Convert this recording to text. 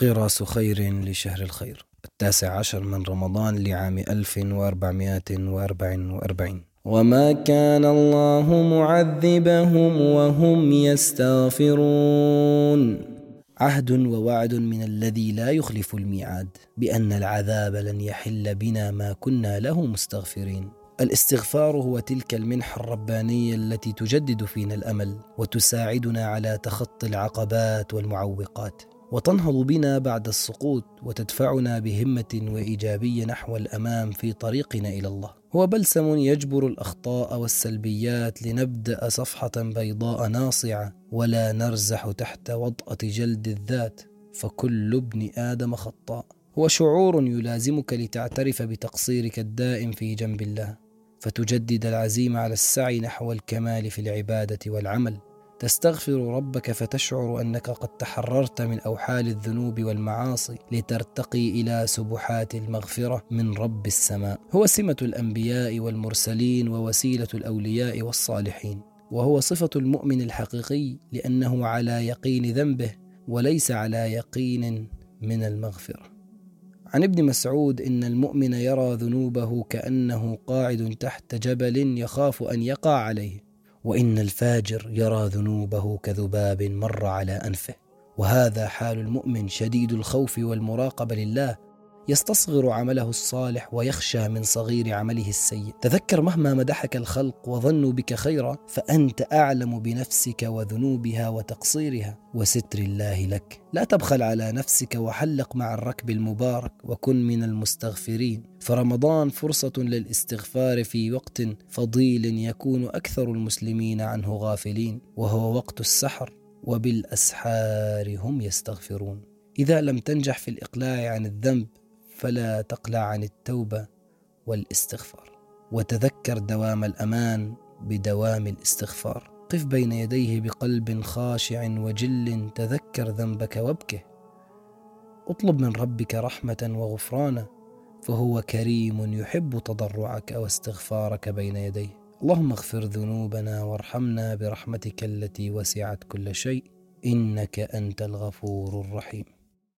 قراص خير لشهر الخير 19 من رمضان لعام 1444. وما كان الله معذبهم وهم يستغفرون. عهد ووعد من الذي لا يخلف الميعاد بأن العذاب لن يحل بنا ما كنا له مستغفرين. الاستغفار هو تلك المنحة الربانية التي تجدد فينا الأمل وتساعدنا على تخطي العقبات والمعوقات، وتنهض بنا بعد السقوط وتدفعنا بهمة وإيجابية نحو الأمام في طريقنا إلى الله. هو بلسم يجبر الأخطاء والسلبيات لنبدأ صفحة بيضاء ناصعة ولا نرزح تحت وطأة جلد الذات، فكل ابن آدم خطاء. هو شعور يلازمك لتعترف بتقصيرك الدائم في جنب الله، فتجدد العزيمة على السعي نحو الكمال في العبادة والعمل. تستغفر ربك فتشعر أنك قد تحررت من أوحال الذنوب والمعاصي لترتقي إلى سبحات المغفرة من رب السماء. هو سمة الأنبياء والمرسلين ووسيلة الأولياء والصالحين، وهو صفة المؤمن الحقيقي لأنه على يقين ذنبه وليس على يقين من المغفرة. عن ابن مسعود إن المؤمن يرى ذنوبه كأنه قاعد تحت جبل يخاف أن يقع عليه، وإن الفاجر يرى ذنوبه كذباب مر على أنفه. وهذا حال المؤمن شديد الخوف والمراقبة لله، يستصغر عمله الصالح ويخشى من صغير عمله السيء. تذكر مهما مدحك الخلق وظنوا بك خيرا فأنت أعلم بنفسك وذنوبها وتقصيرها وستر الله لك. لا تبخل على نفسك وحلق مع الركب المبارك وكن من المستغفرين، فرمضان فرصة للاستغفار في وقت فضيل يكون أكثر المسلمين عنه غافلين، وهو وقت السحر، وبالأسحار هم يستغفرون. إذا لم تنجح في الإقلاع عن الذنب فلا تقلع عن التوبة والاستغفار، وتذكر دوام الأمان بدوام الاستغفار. قف بين يديه بقلب خاشع وجل، تذكر ذنبك وابكه، اطلب من ربك رحمة وغفرانه، فهو كريم يحب تضرعك واستغفارك بين يديه. اللهم اغفر ذنوبنا وارحمنا برحمتك التي وسعت كل شيء، إنك أنت الغفور الرحيم.